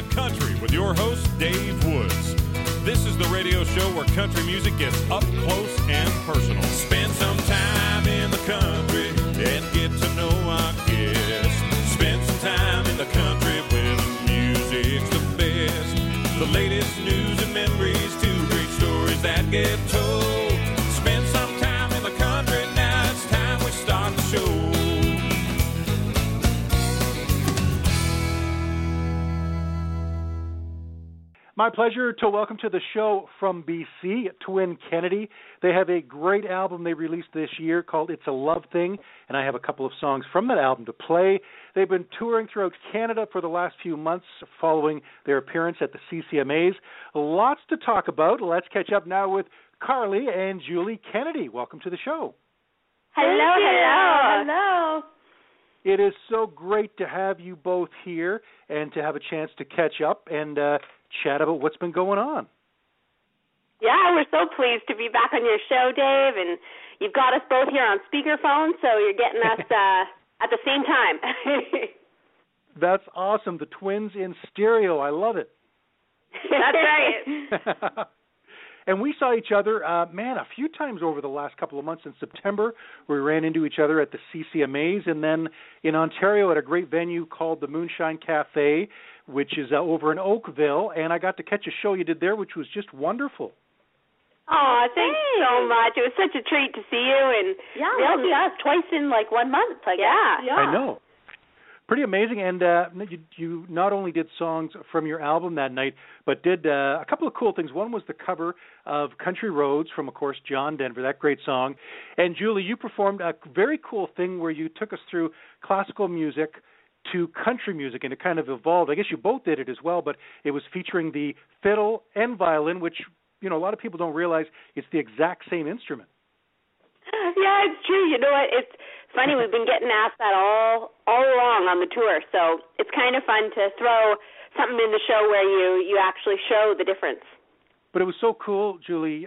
the country with your host, Dave Woods. This is the radio show where country music gets up close and personal. Spend some time in the country and get to know our guests. Spend some time in the country where the music's the best. The latest news and memories, two great stories that get told. Spend some time in the country, now it's time we start the show. My pleasure to welcome to the show from BC, Twin Kennedy. They have a great album they released this year called It's a Love Thing, and I have a couple of songs from that album to play. They've been touring throughout Canada for the last few months following their appearance at the CCMAs. Lots to talk about. Let's catch up now with Carly and Julie Kennedy. Welcome to the show. Hello, hello, hello. It is so great to have you both here and to have a chance to catch up and chat about what's been going on. Yeah, we're so pleased to be back on your show, Dave, and you've got us both here on speakerphone, so you're getting us at the same time. That's awesome. The twins in stereo. I love it. That's right. And we saw each other, a few times over the last couple of months. In September, we ran into each other at the CCMAs, and then in Ontario at a great venue called the Moonshine Cafe, which is over in Oakville. And I got to catch a show you did there, which was just wonderful. Oh, thanks so much. It was such a treat to see you. And yeah, twice in like 1 month, I guess. Yeah. I know. Pretty amazing, and you not only did songs from your album that night, but did a couple of cool things. One was the cover of Country Roads from, of course, John Denver, that great song. And, Julie, you performed a very cool thing where you took us through classical music to country music, and it kind of evolved. I guess you both did it as well, but it was featuring the fiddle and violin, which, you know, a lot of people don't realize it's the exact same instrument. Yeah, it's true. You know what? It's funny, we've been getting asked that all along on the tour, so it's kind of fun to throw something in the show where you actually show the difference. But it was so cool, Julie,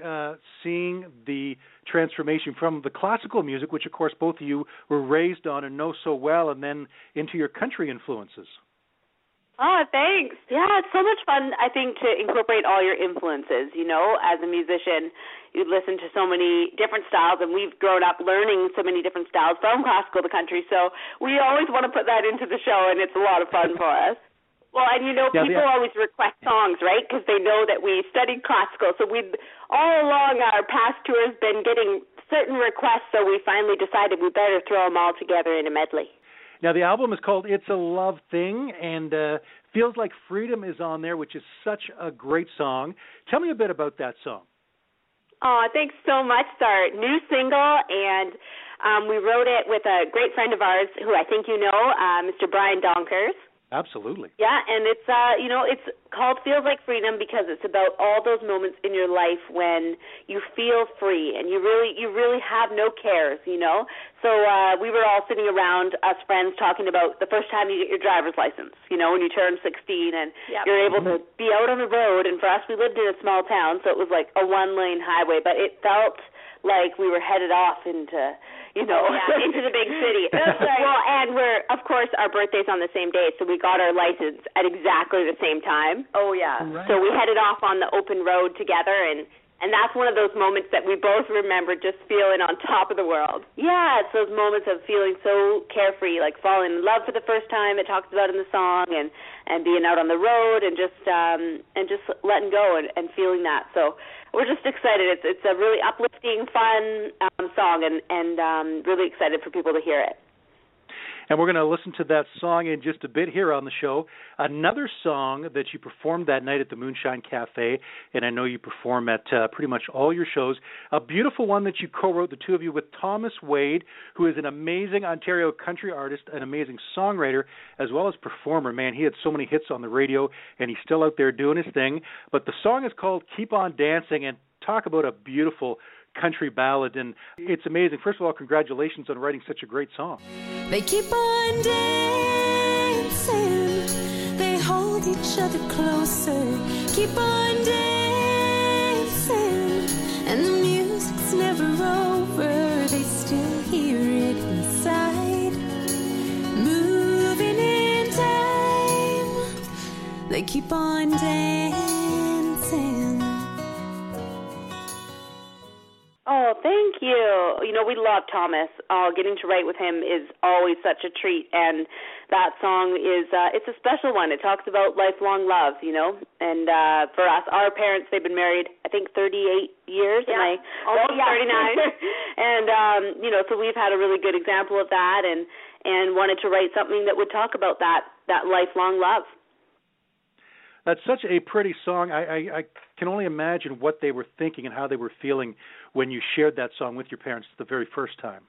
seeing the transformation from the classical music, which, of course, both of you were raised on and know so well, and then into your country influences. Oh, thanks. Yeah, it's so much fun, I think, to incorporate all your influences, you know. As a musician, you listen to so many different styles, and we've grown up learning so many different styles from classical to country, so we always want to put that into the show, and it's a lot of fun for us. Well, and, you know, people always request songs, right, because they know that we studied classical, so we've all along our past tours been getting certain requests, so we finally decided we better throw them all together in a medley. Now, the album is called It's a Love Thing, and Feels Like Freedom is on there, which is such a great song. Tell me a bit about that song. Oh, thanks so much. It's our new single, and we wrote it with a great friend of ours who I think you know, Mr. Brian Donkers. Absolutely. Yeah, and it's, you know, it's called Feels Like Freedom because it's about all those moments in your life when you feel free and you really have no cares, you know. So we were all sitting around, us friends, talking about the first time you get your driver's license, you know, when you turn 16 and you're able to be out on the road. And for us, we lived in a small town, so it was like a one-lane highway, but it felt like we were headed off into, you know, into the big city. That's right. Well, and we're, of course, our birthday's on the same day, so we got our license at exactly the same time. Oh, yeah. Right. So we headed off on the open road together, and that's one of those moments that we both remember just feeling on top of the world. Yeah, it's those moments of feeling so carefree, like falling in love for the first time, it talks about in the song, and being out on the road and just letting go and feeling that. So we're just excited. It's a really uplifting, fun song, and really excited for people to hear it. And we're going to listen to that song in just a bit here on the show. Another song that you performed that night at the Moonshine Cafe, and I know you perform at pretty much all your shows, a beautiful one that you co-wrote, the two of you, with Thomas Wade, who is an amazing Ontario country artist, an amazing songwriter, as well as performer. Man, he had so many hits on the radio, and he's still out there doing his thing. But the song is called Keep On Dancing, and talk about a beautiful country ballad, and it's amazing. First of all, congratulations on writing such a great song. They keep on dancing, they hold each other closer, keep on dancing, and the music's never over, they still hear it inside, moving in time, they keep keep on dancing. Oh, thank you. You know, we love Thomas. Getting to write with him is always such a treat, and that song is it's a special one. It talks about lifelong love, you know, and for us, our parents, they've been married, I think, 38 years, yeah. And almost 39, and, you know, so we've had a really good example of that, and wanted to write something that would talk about that lifelong love. That's such a pretty song. I can only imagine what they were thinking and how they were feeling when you shared that song with your parents the very first time.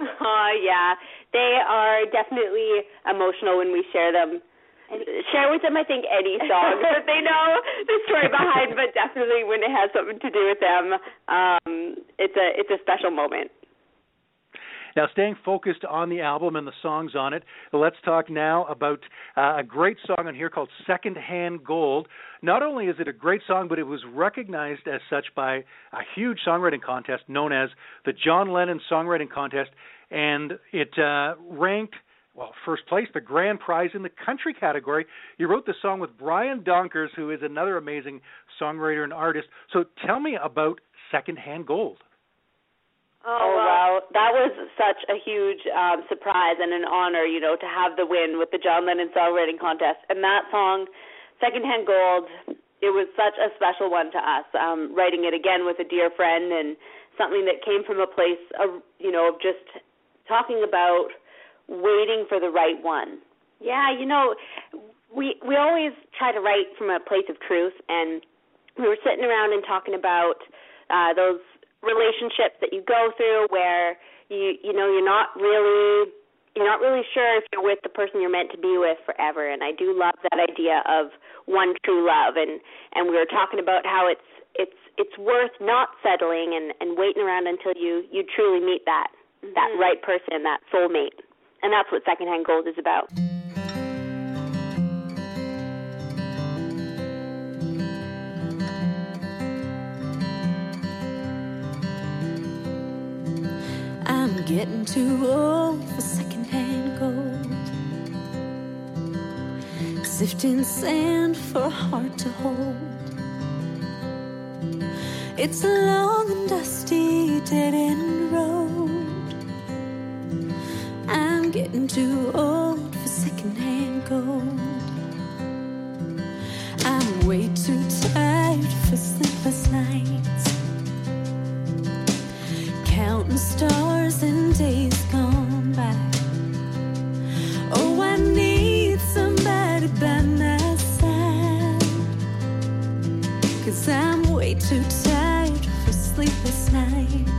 Oh, yeah. They are definitely emotional when we share them. Share with them, I think, any song that they know the story behind, but definitely when it has something to do with them, it's a special moment. Now, staying focused on the album and the songs on it, let's talk now about a great song on here called Secondhand Gold. Not only is it a great song, but it was recognized as such by a huge songwriting contest known as the John Lennon Songwriting Contest, and it ranked, well, first place, the grand prize in the country category. You wrote the song with Brian Donkers, who is another amazing songwriter and artist. So tell me about Secondhand Gold. Oh, wow. That was such a huge surprise and an honor, you know, to have the win with the John Lennon Songwriting Contest. And that song, Secondhand Gold, it was such a special one to us, writing it again with a dear friend and something that came from a place of, you know, of just talking about waiting for the right one. Yeah, you know, we always try to write from a place of truth, and we were sitting around and talking about those relationships that you go through where you know you're not really sure if you're with the person you're meant to be with forever. And I do love that idea of one true love, and we were talking about how it's worth not settling and waiting around until you truly meet that right person, that soulmate. And that's what Secondhand Gold is about. I'm getting too old for secondhand gold, sifting sand for a heart to hold. It's a long and dusty dead-end road. I'm getting too old for secondhand gold. I'm way too tired for sleepless nights, counting stars and days gone by. Oh, I need somebody by my side, 'cause I'm way too tired for sleepless nights.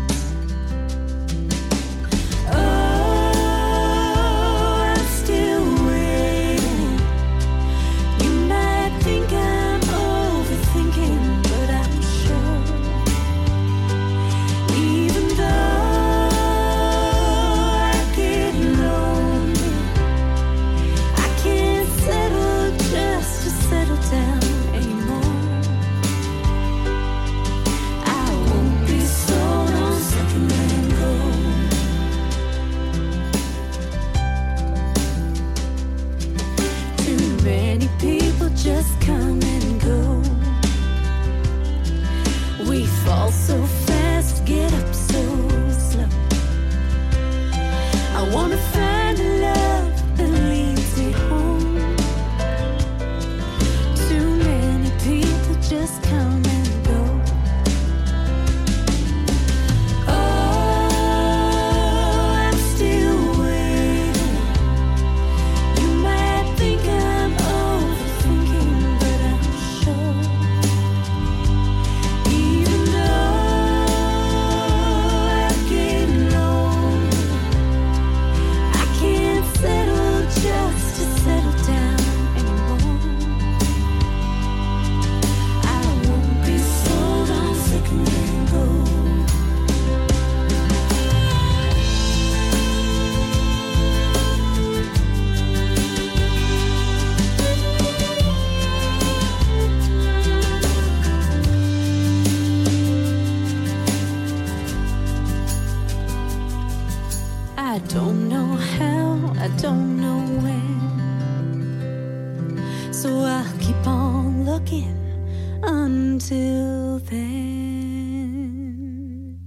till then.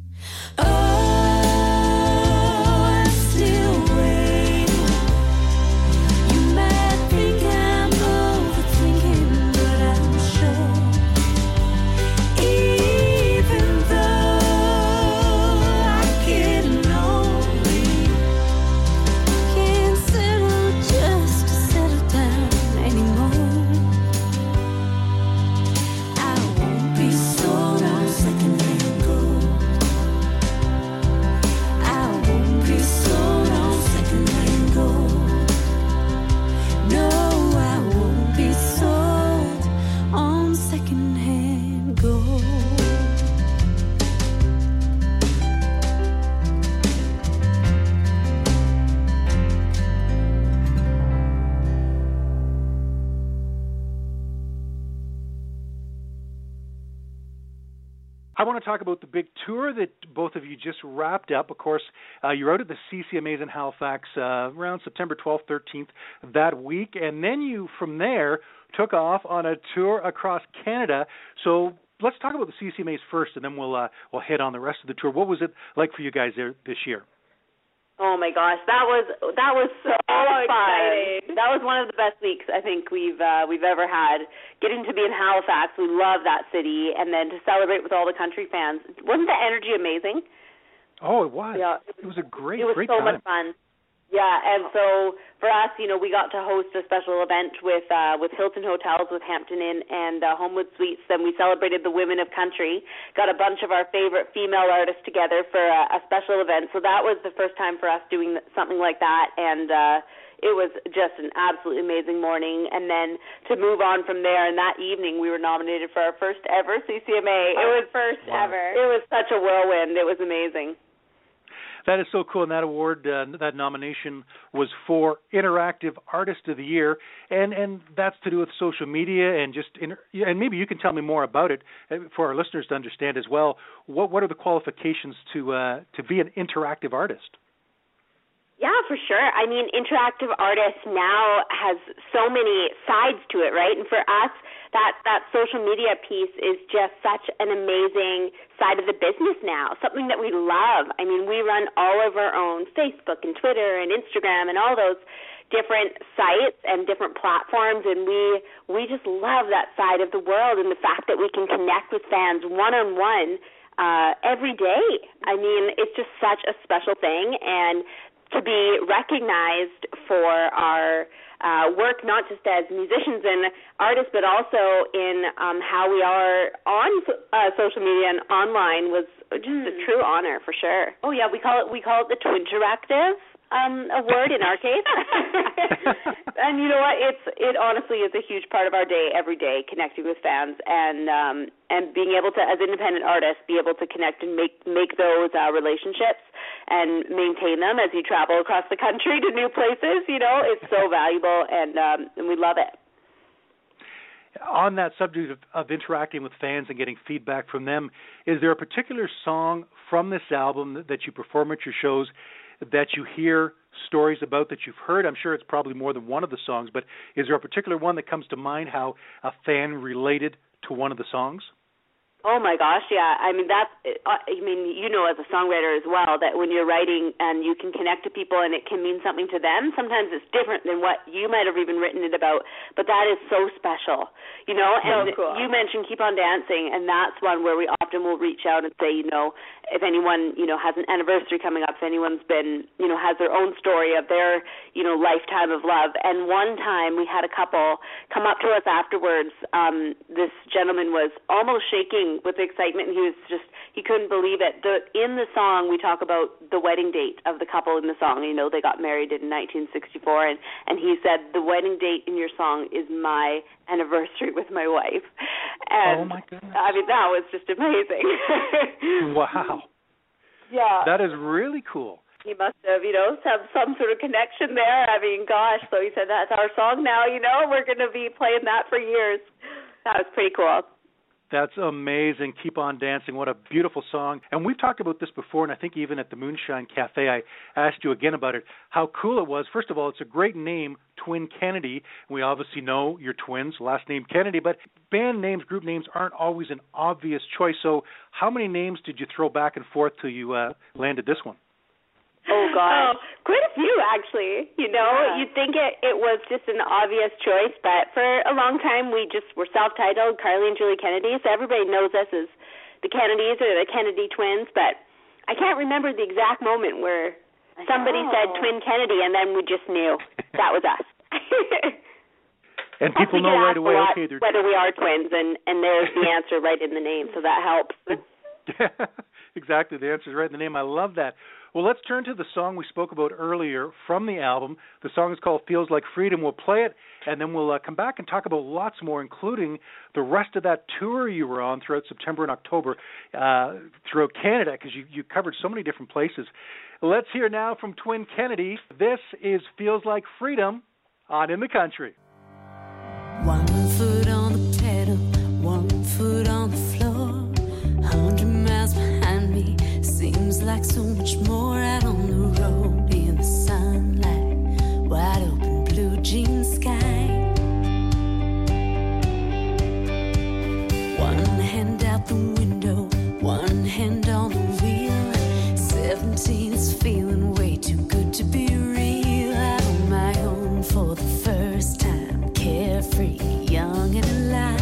Oh, I'm still waiting. You might think I'm overthinking, but I'm sure, even though I get lonely, can't settle just to settle down anymore. I want to talk about the big tour that both of you just wrapped up. Of course, you're out at the CCMAs in Halifax around September 12th, 13th that week, and then you, from there, took off on a tour across Canada. So let's talk about the CCMAs first, and then we'll hit on the rest of the tour. What was it like for you guys there this year? Oh my gosh, that was so fun! That was one of the best weeks I think we've ever had. Getting to be in Halifax, we love that city, and then to celebrate with all the country fans, wasn't the energy amazing? Oh, it was. Yeah, it was a great time. It was so much fun. Yeah, and so for us, you know, we got to host a special event with Hilton Hotels, with Hampton Inn and Homewood Suites. Then we celebrated the women of country, got a bunch of our favorite female artists together for a special event. So that was the first time for us doing something like that, and it was just an absolutely amazing morning. And then to move on from there, and that evening we were nominated for our first ever CCMA. It was first ever. It was such a whirlwind. It was amazing. That is so cool, and that award, that nomination was for Interactive Artist of the Year, and that's to do with social media and just and maybe you can tell me more about it for our listeners to understand as well. What are the qualifications to be an interactive artist? Yeah, for sure. I mean, interactive artists now has so many sides to it, right? And for us, that social media piece is just such an amazing side of the business now, something that we love. I mean, we run all of our own Facebook and Twitter and Instagram and all those different sites and different platforms, and we just love that side of the world and the fact that we can connect with fans one-on-one every day. I mean, it's just such a special thing, and to be recognized for our work, not just as musicians and artists, but also in how we are on social media and online was just a true honor for sure. Oh yeah, we call it the Twinteractive award in our case. And you know what? It honestly is a huge part of our day every day, connecting with fans and being able to, as independent artists, be able to connect and make those relationships and maintain them as you travel across the country to new places. You know, it's so valuable, and we love it. On that subject of interacting with fans and getting feedback from them, is there a particular song from this album that you perform at your shows that you hear stories about that you've heard? I'm sure it's probably more than one of the songs, but is there a particular one that comes to mind, how a fan related to one of the songs? Oh my gosh, yeah. I mean, you know, as a songwriter as well, that when you're writing and you can connect to people and it can mean something to them, sometimes it's different than what you might have even written it about, but that is so special, you know? And so cool. You mentioned Keep On Dancing, and that's one where we often will reach out and say, you know, if anyone, you know, has an anniversary coming up, if anyone's been, you know, has their own story of their, you know, lifetime of love. And one time we had a couple come up to us afterwards. This gentleman was almost shaking with excitement, and he couldn't believe it. In the song, we talk about the wedding date of the couple in the song. You know, they got married in 1964, and he said, the wedding date in your song is my anniversary with my wife. And, oh, my goodness. I mean, that was just amazing. Wow. Yeah. That is really cool. He must have, you know, have some sort of connection there. I mean, gosh. So he said, that's our song now, you know. We're going to be playing that for years. That was pretty cool. That's amazing. Keep on dancing. What a beautiful song. And we've talked about this before, and I think even at the Moonshine Cafe, I asked you again about it, how cool it was. First of all, it's a great name, Twin Kennedy. We obviously know you're twins, last name Kennedy, but band names, group names aren't always an obvious choice. So how many names did you throw back and forth till you landed this one? Oh, God. Oh, quite a few, actually. You know, yeah. You'd think it was just an obvious choice, but for a long time we just were self-titled Carly and Julie Kennedy, so everybody knows us as the Kennedys or the Kennedy twins, but I can't remember the exact moment where somebody said Twin Kennedy, and then we just knew that was us. And people know right away, okay, they're whether we are twins, and there's the answer right in the name, so that helps. Exactly, the answer is right in the name. I love that. Well, let's turn to the song we spoke about earlier from the album. The song is called Feels Like Freedom. We'll play it, and then we'll come back and talk about lots more, including the rest of that tour you were on throughout September and October throughout Canada, because you covered so many different places. Let's hear now from Twin Kennedy. This is Feels Like Freedom on In the Country. 1 foot on the pedal, 1 foot on the floor, 100 miles behind me. Seems like so much more out on the road in the sunlight, wide open blue jean sky. One hand out the window, one hand on the wheel. 17 is feeling way too good to be real. Out on my own for the first time, carefree, young and alive.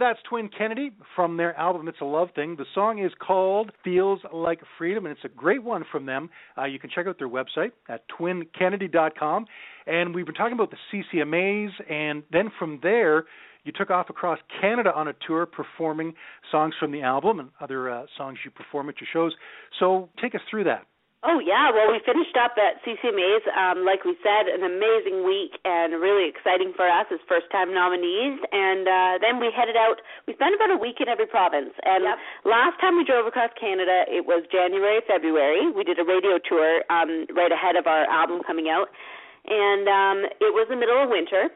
That's Twin Kennedy from their album, It's a Love Thing. The song is called Feels Like Freedom, and it's a great one from them. You can check out their website at twinkennedy.com. And we've been talking about the CCMAs, and then from there, you took off across Canada on a tour performing songs from the album and other songs you perform at your shows. So take us through that. Oh, yeah. Well, we finished up at CCMA's, like we said, an amazing week and really exciting for us as first-time nominees. And then we headed out. We spent about a week in every province. And last time we drove across Canada, it was January, February. We did a radio tour right ahead of our album coming out. And it was the middle of winter.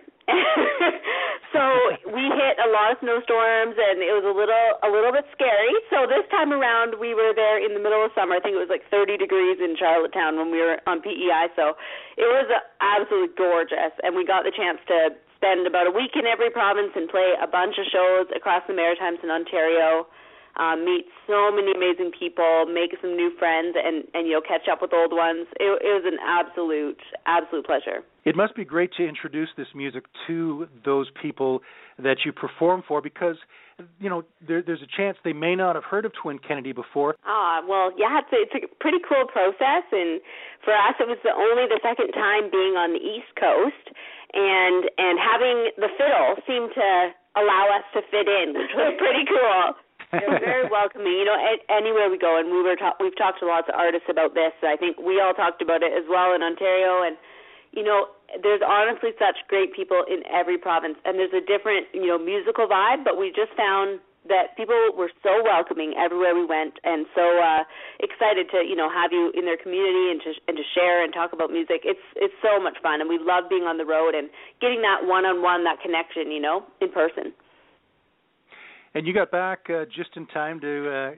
So we hit a lot of snowstorms, and it was a little bit scary. So this time around, we were there in the middle of summer. I think it was like 30 degrees in Charlottetown when we were on PEI. So it was absolutely gorgeous, and we got the chance to spend about a week in every province and play a bunch of shows across the Maritimes and Ontario. Meet so many amazing people, make some new friends, and you'll catch up with old ones. It was an absolute pleasure. It must be great to introduce this music to those people that you perform for, because, you know, there's a chance they may not have heard of Twin Kennedy before. Well, yeah, it's a pretty cool process, and for us it was only the second time being on the East Coast, and having the fiddle seemed to allow us to fit in, which was pretty cool. They were very welcoming, you know, anywhere we go, and we've talked to lots of artists about this. I think we all talked about it as well in Ontario, and, you know, there's honestly such great people in every province, and there's a different, you know, musical vibe, but we just found that people were so welcoming everywhere we went, and so excited to, you know, have you in their community and to share and talk about music. It's so much fun, and we love being on the road and getting that one-on-one, that connection, you know, in person. And you got back just in time to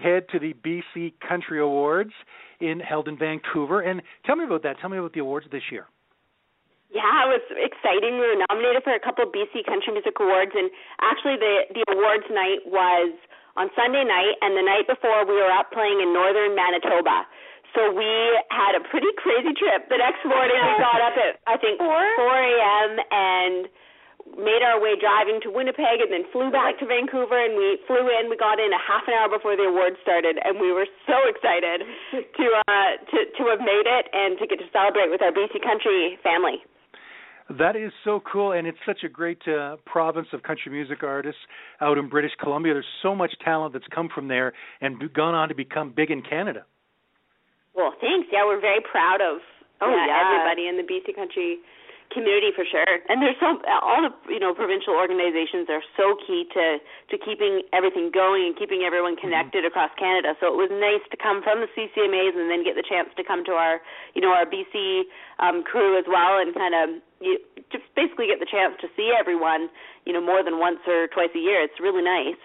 head to the BC Country Awards held in Vancouver. And tell me about that. Tell me about the awards this year. Yeah, it was exciting. We were nominated for a couple of BC Country Music Awards. And actually the awards night was on Sunday night, and the night before we were up playing in northern Manitoba. So we had a pretty crazy trip. The next morning I got up at, I think, 4 a.m. and made our way driving to Winnipeg, and then flew back to Vancouver, and we flew in. We got in a half an hour before the awards started, and we were so excited to have made it and to get to celebrate with our BC Country family. That is so cool, and it's such a great province of country music artists out in British Columbia. There's so much talent that's come from there and gone on to become big in Canada. Well, thanks. Yeah, we're very proud of everybody in the BC Country community, for sure. And there's all the, you know, provincial organizations are so key to keeping everything going and keeping everyone connected across Canada. So it was nice to come from the CCMAs and then get the chance to come to our, you know, our BC crew as well, and kind of just basically get the chance to see everyone, you know, more than once or twice a year. It's really nice.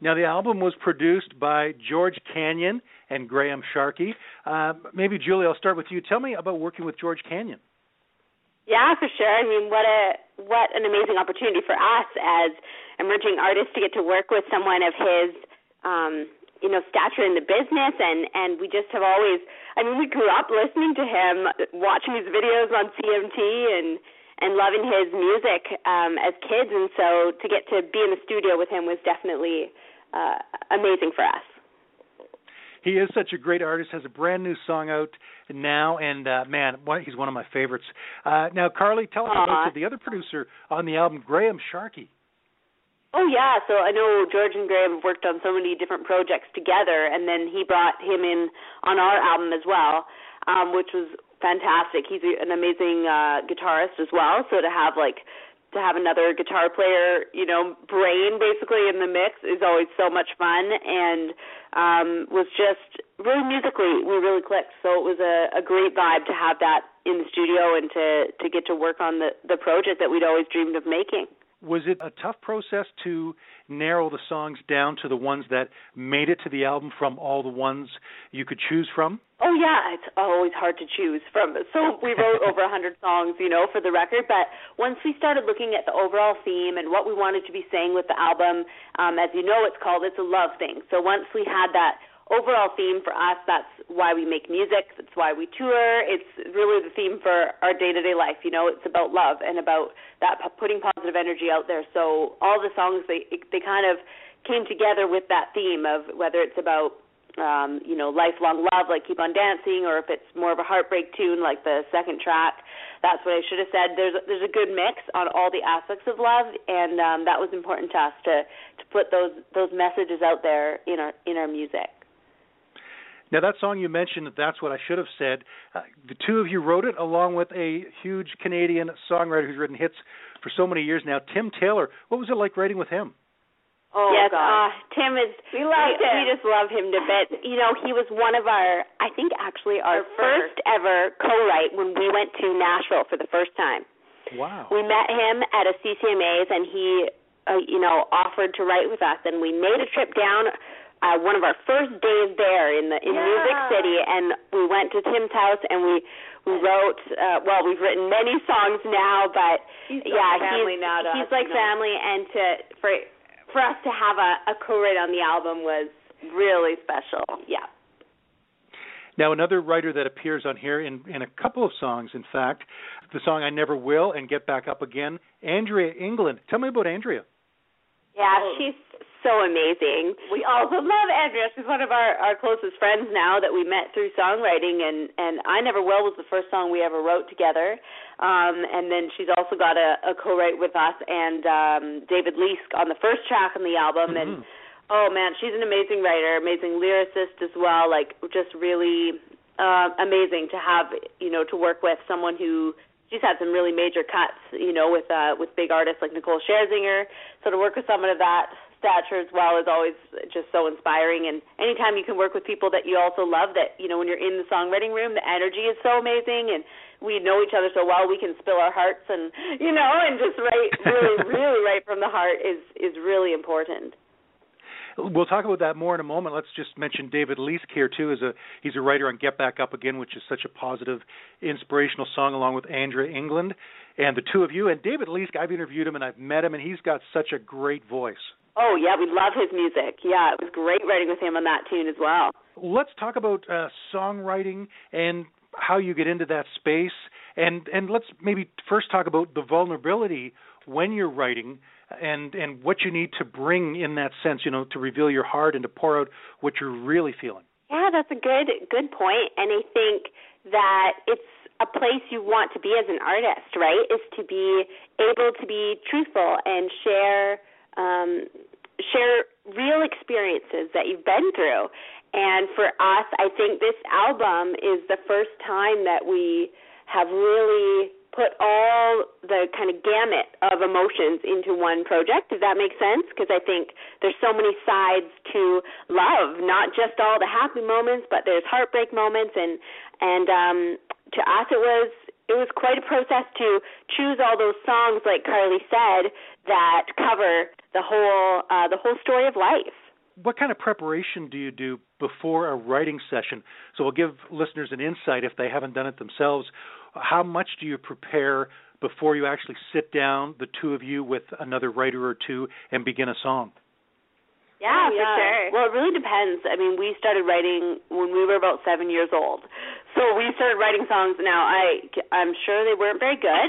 Now, the album was produced by George Canyon and Graham Sharkey. Maybe, Julie, I'll start with you. Tell me about working with George Canyon. Yeah, for sure. I mean, what an amazing opportunity for us as emerging artists to get to work with someone of his, you know, stature in the business. And we just have always, I mean, we grew up listening to him, watching his videos on CMT and loving his music as kids. And so to get to be in the studio with him was definitely amazing for us. He is such a great artist, has a brand new song out now, and, man, he's one of my favorites. Now, Carly, tell us about the other producer on the album, Graham Sharkey. Oh, yeah. So I know George and Graham have worked on so many different projects together, and then he brought him in on our album as well, which was fantastic. He's an amazing guitarist as well, so to have, like, to have another guitar player, you know, brain basically in the mix is always so much fun, and was just really musically, we really clicked. So it was a great vibe to have that in the studio and to get to work on the project that we'd always dreamed of making. Was it a tough process to narrow the songs down to the ones that made it to the album from all the ones you could choose from? Oh, yeah. It's always hard to choose from. So we wrote over 100 songs, you know, for the record. But once we started looking at the overall theme and what we wanted to be saying with the album, as you know, it's a love thing. So once we had that overall theme for us, that's why we make music. That's why we tour. It's really the theme for our day-to-day life. You know, it's about love and about that putting positive energy out there. So all the songs, they kind of came together with that theme of whether it's about, you know, lifelong love, like Keep On Dancing, or if it's more of a heartbreak tune, like the second track, That's What I Should Have Said. There's a good mix on all the aspects of love, and that was important to us to put those messages out there in our music. Now, that song you mentioned, That's What I Should Have Said, the two of you wrote it along with a huge Canadian songwriter who's written hits for so many years now, Tim Taylor. What was it like writing with him? Oh, yes, God. Tim is, we just love him to bits. You know, he was one of our, I think actually our first ever co-write when we went to Nashville for the first time. Wow. We met him at a CCMA's and he, offered to write with us. And we made a trip down, one of our first days there in Music City. And we went to Tim's house and we wrote, we've written many songs now, but he's like family. And for us to have a co-write on the album was really special, yeah. Now, another writer that appears on here in a couple of songs, in fact, the song I Never Will and Get Back Up Again, Andrea England. Tell me about Andrea. Yeah, she's so amazing. We also love Andrea. She's one of our closest friends now that we met through songwriting, and I Never Will was the first song we ever wrote together. And then she's also got a co-write with us and David Leisk on the first track on the album. Mm-hmm. And, oh, man, she's an amazing writer, amazing lyricist as well, like just really amazing to have, to work with someone who she's had some really major cuts, with big artists like Nicole Scherzinger. So to work with someone of that stature as well is always just so inspiring. And anytime you can work with people that you also love that, when you're in the songwriting room, the energy is so amazing and we know each other so well, we can spill our hearts and, and just write really right from the heart is really important. We'll talk about that more in a moment. Let's just mention David Leisk here, too. He's a writer on Get Back Up Again, which is such a positive, inspirational song, along with Andrea England and the two of you. And David Leisk, I've interviewed him and I've met him, and he's got such a great voice. Oh, yeah, we love his music. Yeah, it was great writing with him on that tune as well. Let's talk about songwriting and how you get into that space. And let's maybe first talk about the vulnerability when you're writing and what you need to bring in that sense, to reveal your heart and to pour out what you're really feeling. Yeah, that's a good point. And I think that it's a place you want to be as an artist, right, is to be able to be truthful and share real experiences that you've been through. And for us, I think this album is the first time that we have really put all the kind of gamut of emotions into one project. Does that make sense? Because I think there's so many sides to love, not just all the happy moments, but there's heartbreak moments. And to us, it was quite a process to choose all those songs, like Carly said, that cover the whole story of life. What kind of preparation do you do before a writing session? So we'll give listeners an insight if they haven't done it themselves. How much do you prepare before you actually sit down, the two of you, with another writer or two and begin a song? Yeah, for sure. Well, it really depends. I mean, we started writing when we were about 7 years old. So we started writing songs. Now, I'm sure they weren't very good.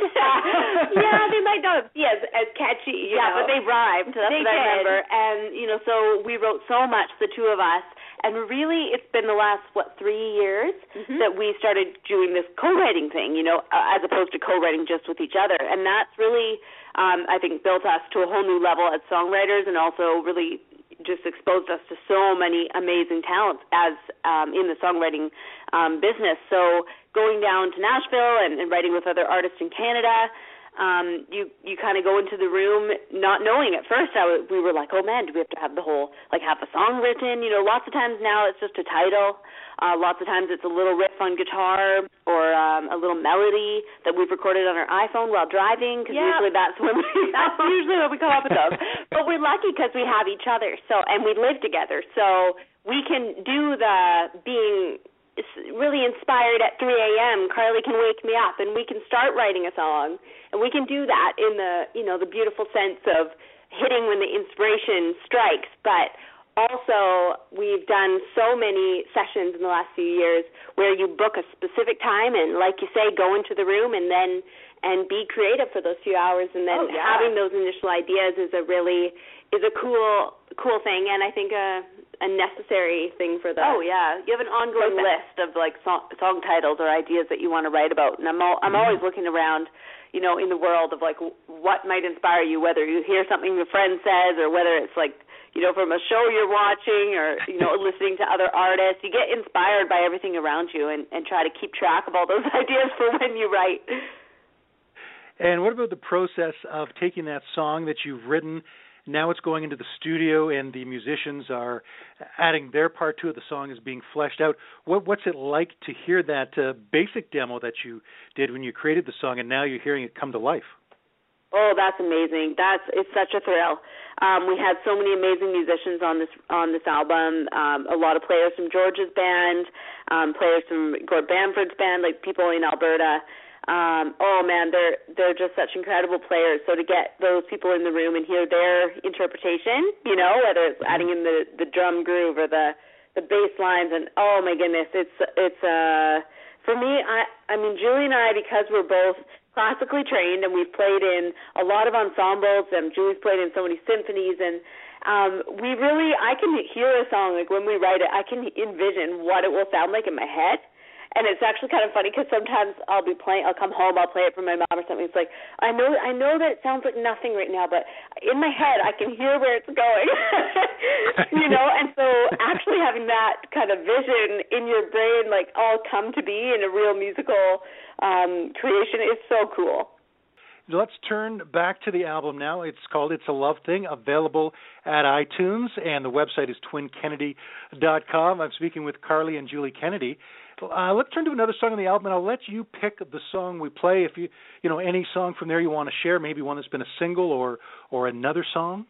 Yeah, they might not be as catchy. But they rhymed. That's what I remember. And, so we wrote so much, the two of us. And really, it's been the last, 3 years mm-hmm. that we started doing this co-writing thing, as opposed to co-writing just with each other. And that's really, I think, built us to a whole new level as songwriters and also really just exposed us to so many amazing talents as in the songwriting business. So going down to Nashville and writing with other artists in Canada, you kind of go into the room not knowing. At first we were like, oh man, do we have to have the whole, half a song written? Lots of times now it's just a title. Lots of times it's a little riff on guitar or a little melody that we've recorded on our iPhone while driving, because usually that's usually when we come up with those. But we're lucky because we have each other, and we live together. So we can do the being really inspired at 3 a.m. Carly can wake me up, and we can start writing a song, and we can do that in the, the beautiful sense of hitting when the inspiration strikes. But also, we've done so many sessions in the last few years where you book a specific time and, like you say, go into the room and be creative for those few hours. And then having those initial ideas is a cool thing, and I think a necessary thing for that. Oh, yeah. You have an ongoing list of, song titles or ideas that you want to write about. And I'm always looking around, in the world of, what might inspire you, whether you hear something your friend says or whether it's, from a show you're watching or, listening to other artists. You get inspired by everything around you and try to keep track of all those ideas for when you write. And what about the process of taking that song that you've written? Now it's going into the studio and the musicians are adding their part to it. The song is being fleshed out. What's it like to hear that basic demo that you did when you created the song and now you're hearing it come to life? Oh, that's amazing. It's such a thrill. We had so many amazing musicians on this album. A lot of players from George's band, players from Gord Bamford's band, like people in Alberta. Oh man, they're just such incredible players. So to get those people in the room and hear their interpretation, whether it's adding in the drum groove or the bass lines, and oh my goodness, it's for me, I mean Julie and I, because we're both classically trained and we've played in a lot of ensembles, and Julie's played in so many symphonies, and I can hear a song, like when we write it, I can envision what it will sound like in my head. And it's actually kind of funny because sometimes I'll come home, I'll play it for my mom or something. It's like, I know that it sounds like nothing right now, but in my head I can hear where it's going, And so actually having that kind of vision in your brain, like all come to be in a real musical creation is so cool. Let's turn back to the album now. It's called It's a Love Thing, available at iTunes, and the website is twinkennedy.com. I'm speaking with Carly and Julie Kennedy. Let's turn to another song on the album, and I'll let you pick the song we play. If you any song from there you want to share, maybe one that's been a single or another song.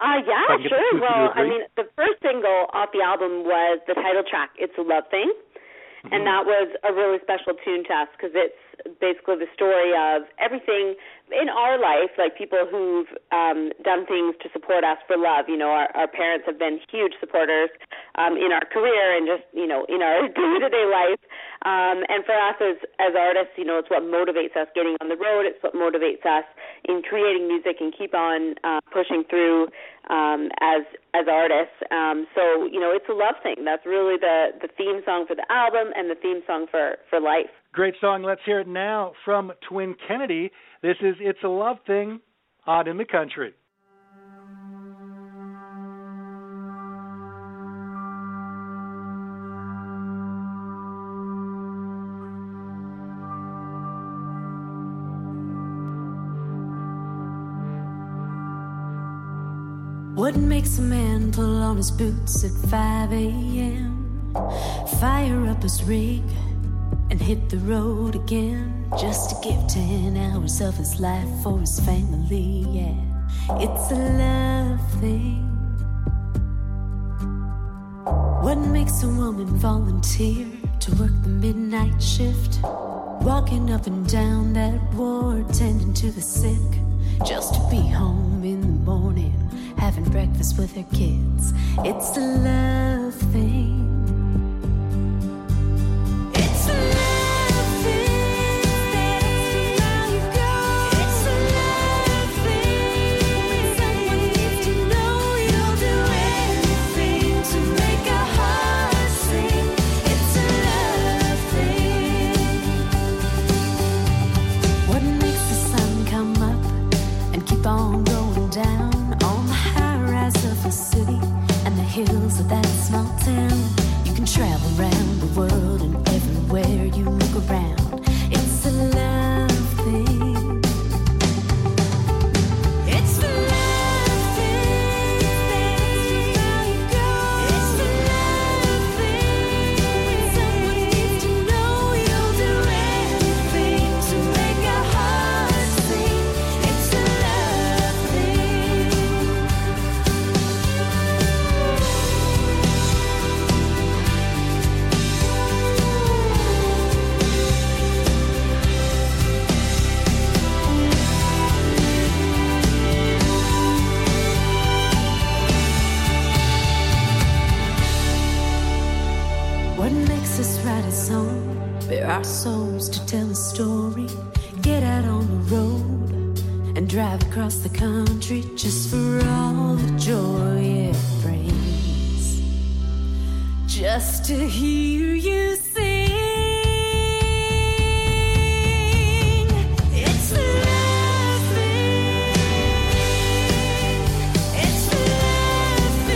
Yeah, sure. Well, the first single off the album was the title track, It's a Love Thing, mm-hmm. and that was a really special tune to us because it's basically the story of everything in our life, like people who've done things to support us for love. Our parents have been huge supporters in our career and just, in our day-to-day life. And for us as artists, it's what motivates us getting on the road. It's what motivates us in creating music and keep on pushing through as artists. So, it's a love thing. That's really the theme song for the album and the theme song for life. Great song. Let's hear it now from Twin Kennedy. This is It's a Love Thing, out in the country. What makes a man pull on his boots at 5 a.m., fire up his rig, and hit the road again just to give 10 hours of his life for his family, yeah. It's a love thing. What makes a woman volunteer to work the midnight shift? Walking up and down that ward, tending to the sick, just to be home in the morning, having breakfast with her kids. It's a love thing. It's a love thing. That's how you go. It's a love thing. When someone gets to know you, you'll do anything to make a heart sing. It's a love thing. What makes the sun come up and keep on going down on the high-rise of a city and the hills of that small town? You can travel around the world and everywhere you look around. It's a love thing. Souls to tell a story, get out on the road and drive across the country just for all the joy it brings, just to hear you sing. It's the love thing. It's the love thing.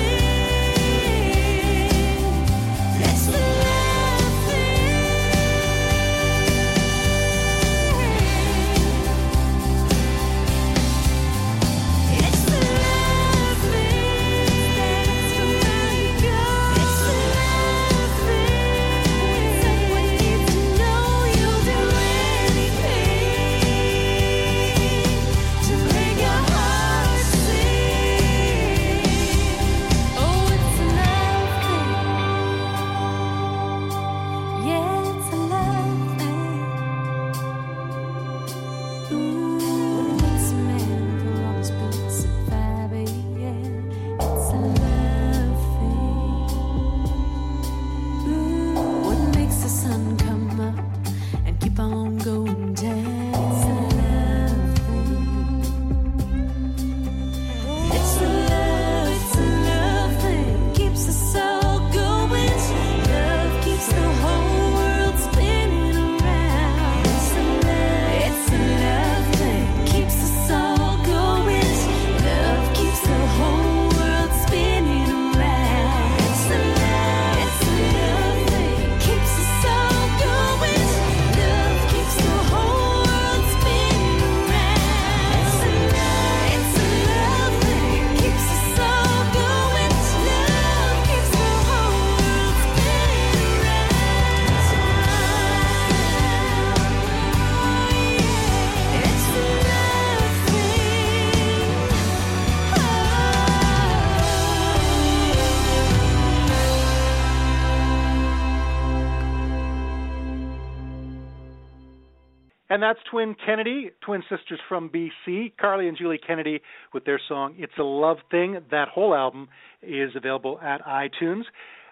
And that's twin Kennedy, twin sisters from BC, Carly and Julie Kennedy, with their song It's a Love Thing. That whole album is available at iTunes.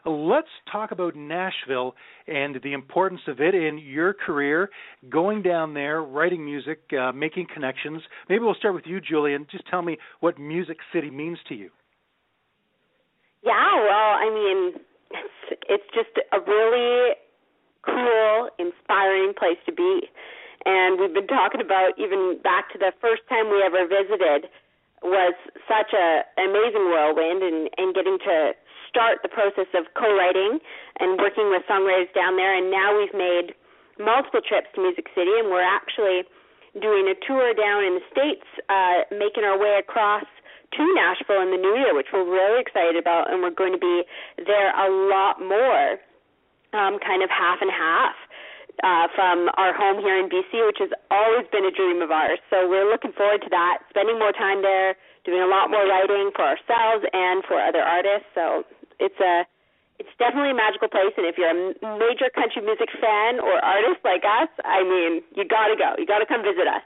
Let's talk about Nashville and the importance of it in your career, going down there, writing music, making connections. Maybe we'll start with you, Julian. Just tell me what Music City means to you. Yeah, well, I mean, it's just a really cool, inspiring place to be. And we've been talking about, even back to the first time we ever visited, was such an amazing whirlwind, and getting to start the process of co-writing and working with songwriters down there. And now we've made multiple trips to Music City, and we're actually doing a tour down in the States, making our way across to Nashville in the new year, which we're really excited about, and we're going to be there a lot more, kind of half and half. From our home here in BC, which has always been a dream of ours. So we're looking forward to that, spending more time there, doing a lot more writing for ourselves and for other artists. So it's definitely a magical place, and if you're a major country music fan or artist like us, I mean, you got to go. You got to come visit us.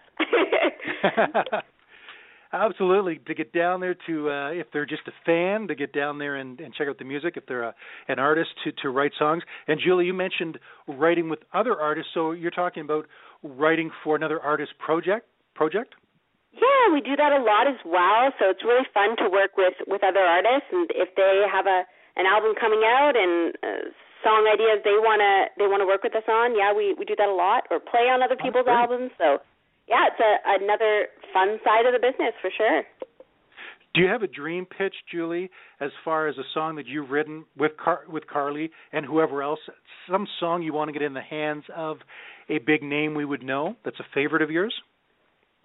Absolutely, to get down there to, if they're just a fan, to get down there and check out the music, if they're an artist, to write songs. And Julie, you mentioned writing with other artists, so you're talking about writing for another artist project? Yeah, we do that a lot as well, so it's really fun to work with other artists, and if they have an album coming out and song ideas they want to work with us on, yeah, we do that a lot, or play on other people's albums, so... Yeah, it's another fun side of the business for sure. Do you have a dream pitch, Julie, as far as a song that you've written with Carly and whoever else, some song you want to get in the hands of a big name we would know that's a favorite of yours?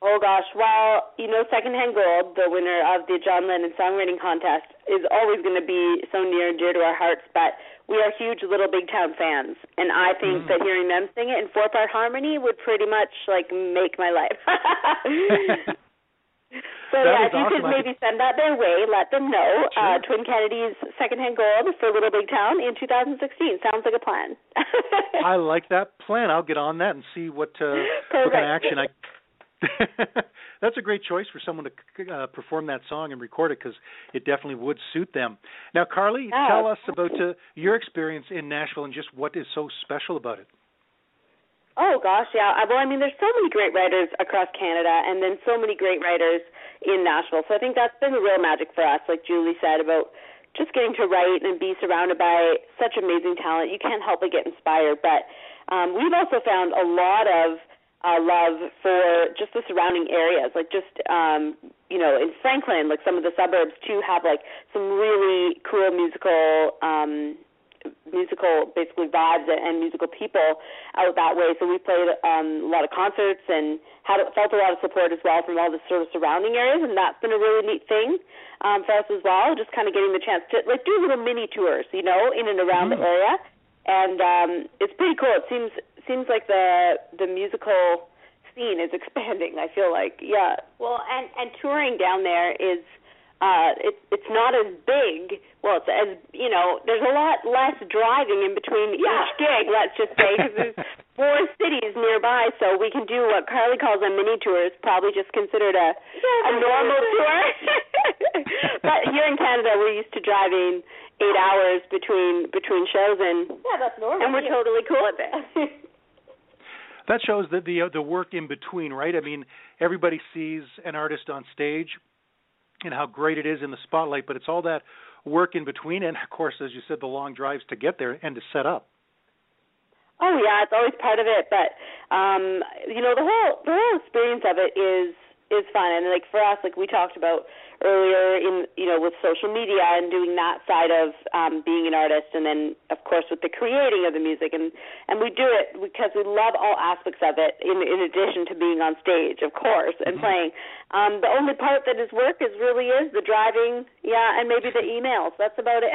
Oh, gosh. Well, you know, Secondhand Gold, the winner of the John Lennon Songwriting Contest, is always going to be so near and dear to our hearts, but we are huge Little Big Town fans, and I think that hearing them sing it in four-part harmony would pretty much, like, make my life. So, yeah, if you could maybe send that their way, let them know. Sure. Twin Kennedy's Secondhand Gold for Little Big Town in 2016. Sounds like a plan. I like that plan. I'll get on that and see what kind of action I can. That's a great choice for someone to perform that song and record it, because it definitely would suit them. Now, Carly, tell us about your experience in Nashville and just what is so special about it. Oh, gosh, yeah. Well, I mean, there's so many great writers across Canada, and then so many great writers in Nashville. So I think that's been the real magic for us, like Julie said, about just getting to write and be surrounded by such amazing talent. You can't help but get inspired. But we've also found a lot of love for just the surrounding areas, like just, you know, in Franklin, like some of the suburbs too have like some really cool musical basically vibes and musical people out that way. So we played a lot of concerts and felt a lot of support as well from all the sort of surrounding areas, and that's been a really neat thing for us as well, just kind of getting the chance to like do little mini tours, you know, in and around the area. And it's pretty cool. It seems like the musical scene is expanding, I feel like. Yeah. Well, and touring down there is it's not as big. Well, it's as, you know, there's a lot less driving in between each gig, let's just say, because there's more cities nearby, so we can do what Carly calls a mini tour. It's probably just considered a normal tour. But here in Canada, we're used to driving 8 hours between shows, and that's normal. And we're totally cool with it. That shows that the work in between, right? I mean, everybody sees an artist on stage and how great it is in the spotlight, but it's all that work in between, and of course, as you said, the long drives to get there and to set up. Oh yeah, it's always part of it, but you know, the whole experience of it is fun, and like for us, like we talked about earlier, in, you know, with social media and doing that side of being an artist, and then of course with the creating of the music, and we do it because we love all aspects of it in addition to being on stage, of course, and playing. The only part that is work is really the driving, and maybe the emails. That's about it.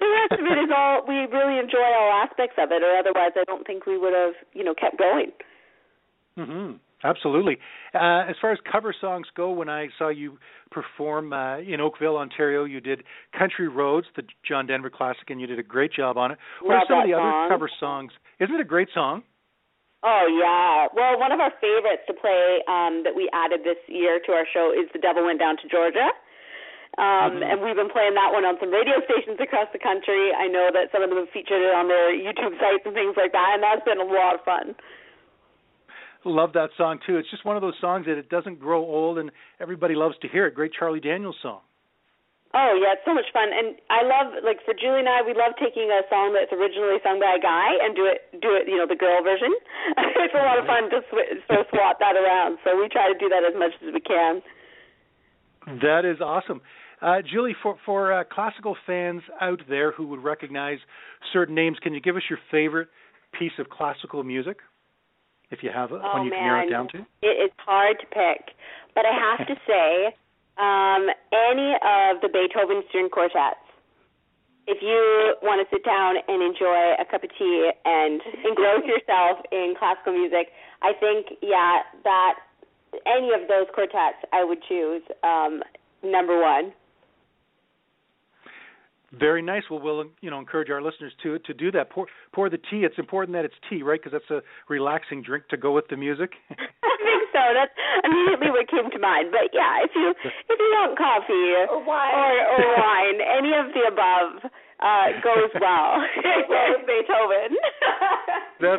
The rest of it is all, we really enjoy all aspects of it, or otherwise I don't think we would have, you know, kept going. Mm-hmm. Absolutely. As far as cover songs go, when I saw you perform in Oakville, Ontario, you did Country Roads, the John Denver classic, and you did a great job on it. What are some of the other cover songs? Isn't it a great song? Oh, yeah. Well, one of our favorites to play that we added this year to our show is The Devil Went Down to Georgia. And we've been playing that one on some radio stations across the country. I know that some of them have featured it on their YouTube sites and things like that, and that's been a lot of fun. Love that song, too. It's just one of those songs that it doesn't grow old, and everybody loves to hear it. Great Charlie Daniels song. Oh, yeah, it's so much fun. And I love, like, for Julie and I, we love taking a song that's originally sung by a guy and do it, you know, the girl version. It's a lot of fun to swap that around. So we try to do that as much as we can. That is awesome. Julie, for classical fans out there who would recognize certain names, can you give us your favorite piece of classical music, if you have one you can narrow it down to? It's hard to pick, but I have to say... any of the Beethoven string quartets. If you want to sit down and enjoy a cup of tea and engross yourself in classical music, I think, yeah, that any of those quartets I would choose number one. Very nice. Well, we'll encourage our listeners to do that. Pour the tea. It's important that it's tea, right? Because that's a relaxing drink to go with the music. I think so. That's immediately what came to mind. But yeah, if you want coffee or wine, or wine, any of the above goes well with Beethoven.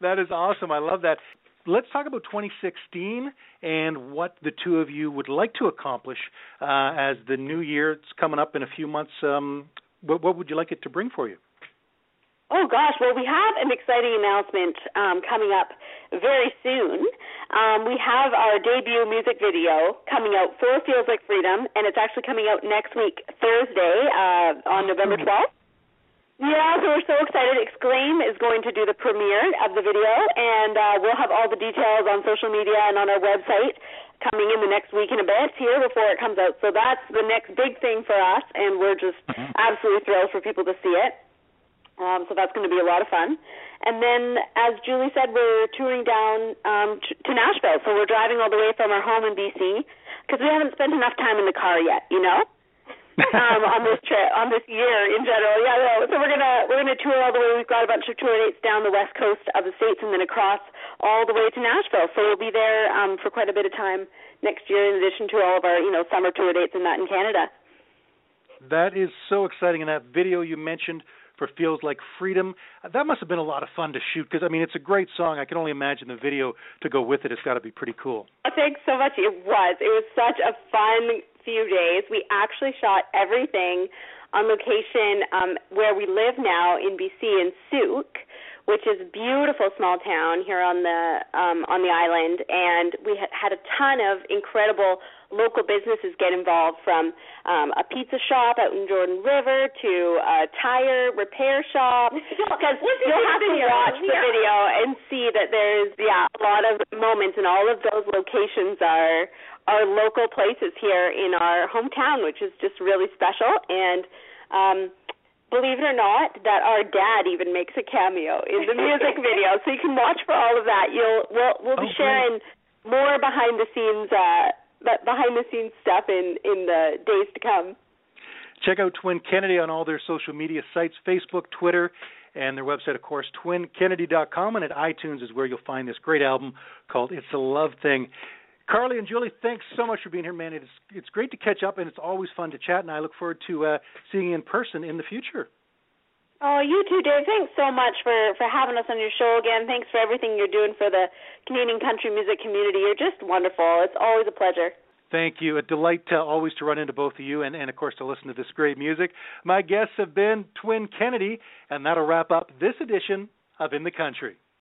That is awesome. I love that. Let's talk about 2016 and what the two of you would like to accomplish as the new year. It's coming up in a few months. What would you like it to bring for you? Oh, gosh. Well, we have an exciting announcement coming up very soon. We have our debut music video coming out for Feels Like Freedom, and it's actually coming out next week, Thursday, on November 12th. Yeah, so we're so excited. Exclaim is going to do the premiere of the video, and we'll have all the details on social media and on our website coming in the next week and a bit here before it comes out. So that's the next big thing for us, and we're just absolutely thrilled for people to see it. So that's going to be a lot of fun. And then, as Julie said, we're touring down to Nashville. So we're driving all the way from our home in B.C. because we haven't spent enough time in the car yet, you know? On this trip, on this year in general, yeah. No. So we're gonna tour all the way. We've got a bunch of tour dates down the west coast of the states, and then across all the way to Nashville. So we'll be there for quite a bit of time next year, in addition to all of our summer tour dates and that in Canada. That is so exciting, and that video you mentioned for Feels Like Freedom, that must have been a lot of fun to shoot, because, I mean, it's a great song. I can only imagine the video to go with it. It's got to be pretty cool. Thanks so much. It was such a fun few days. We actually shot everything on location where we live now in BC, in Souk, which is a beautiful small town here on the island, and we had a ton of incredible local businesses get involved, from a pizza shop out in Jordan River to a tire repair shop. Because you'll have to watch the video and see that there's a lot of moments, and all of those locations are local places here in our hometown, which is just really special. And believe it or not, that our dad even makes a cameo in the music video, so you can watch for all of that. We'll be sharing more behind the scenes stuff in the days to come. Check out Twin Kennedy on all their social media sites, Facebook, Twitter, and their website, of course, twinkennedy.com, and at iTunes is where you'll find this great album called It's a Love Thing. Carly and Julie, thanks so much for being here, man. It's great to catch up, and it's always fun to chat, and I look forward to seeing you in person in the future. Oh, you too, Dave. Thanks so much for having us on your show again. Thanks for everything you're doing for the Canadian country music community. You're just wonderful. It's always a pleasure. Thank you. A delight always to run into both of you and, of course, to listen to this great music. My guests have been Twin Kennedy, and that'll wrap up this edition of In the Country.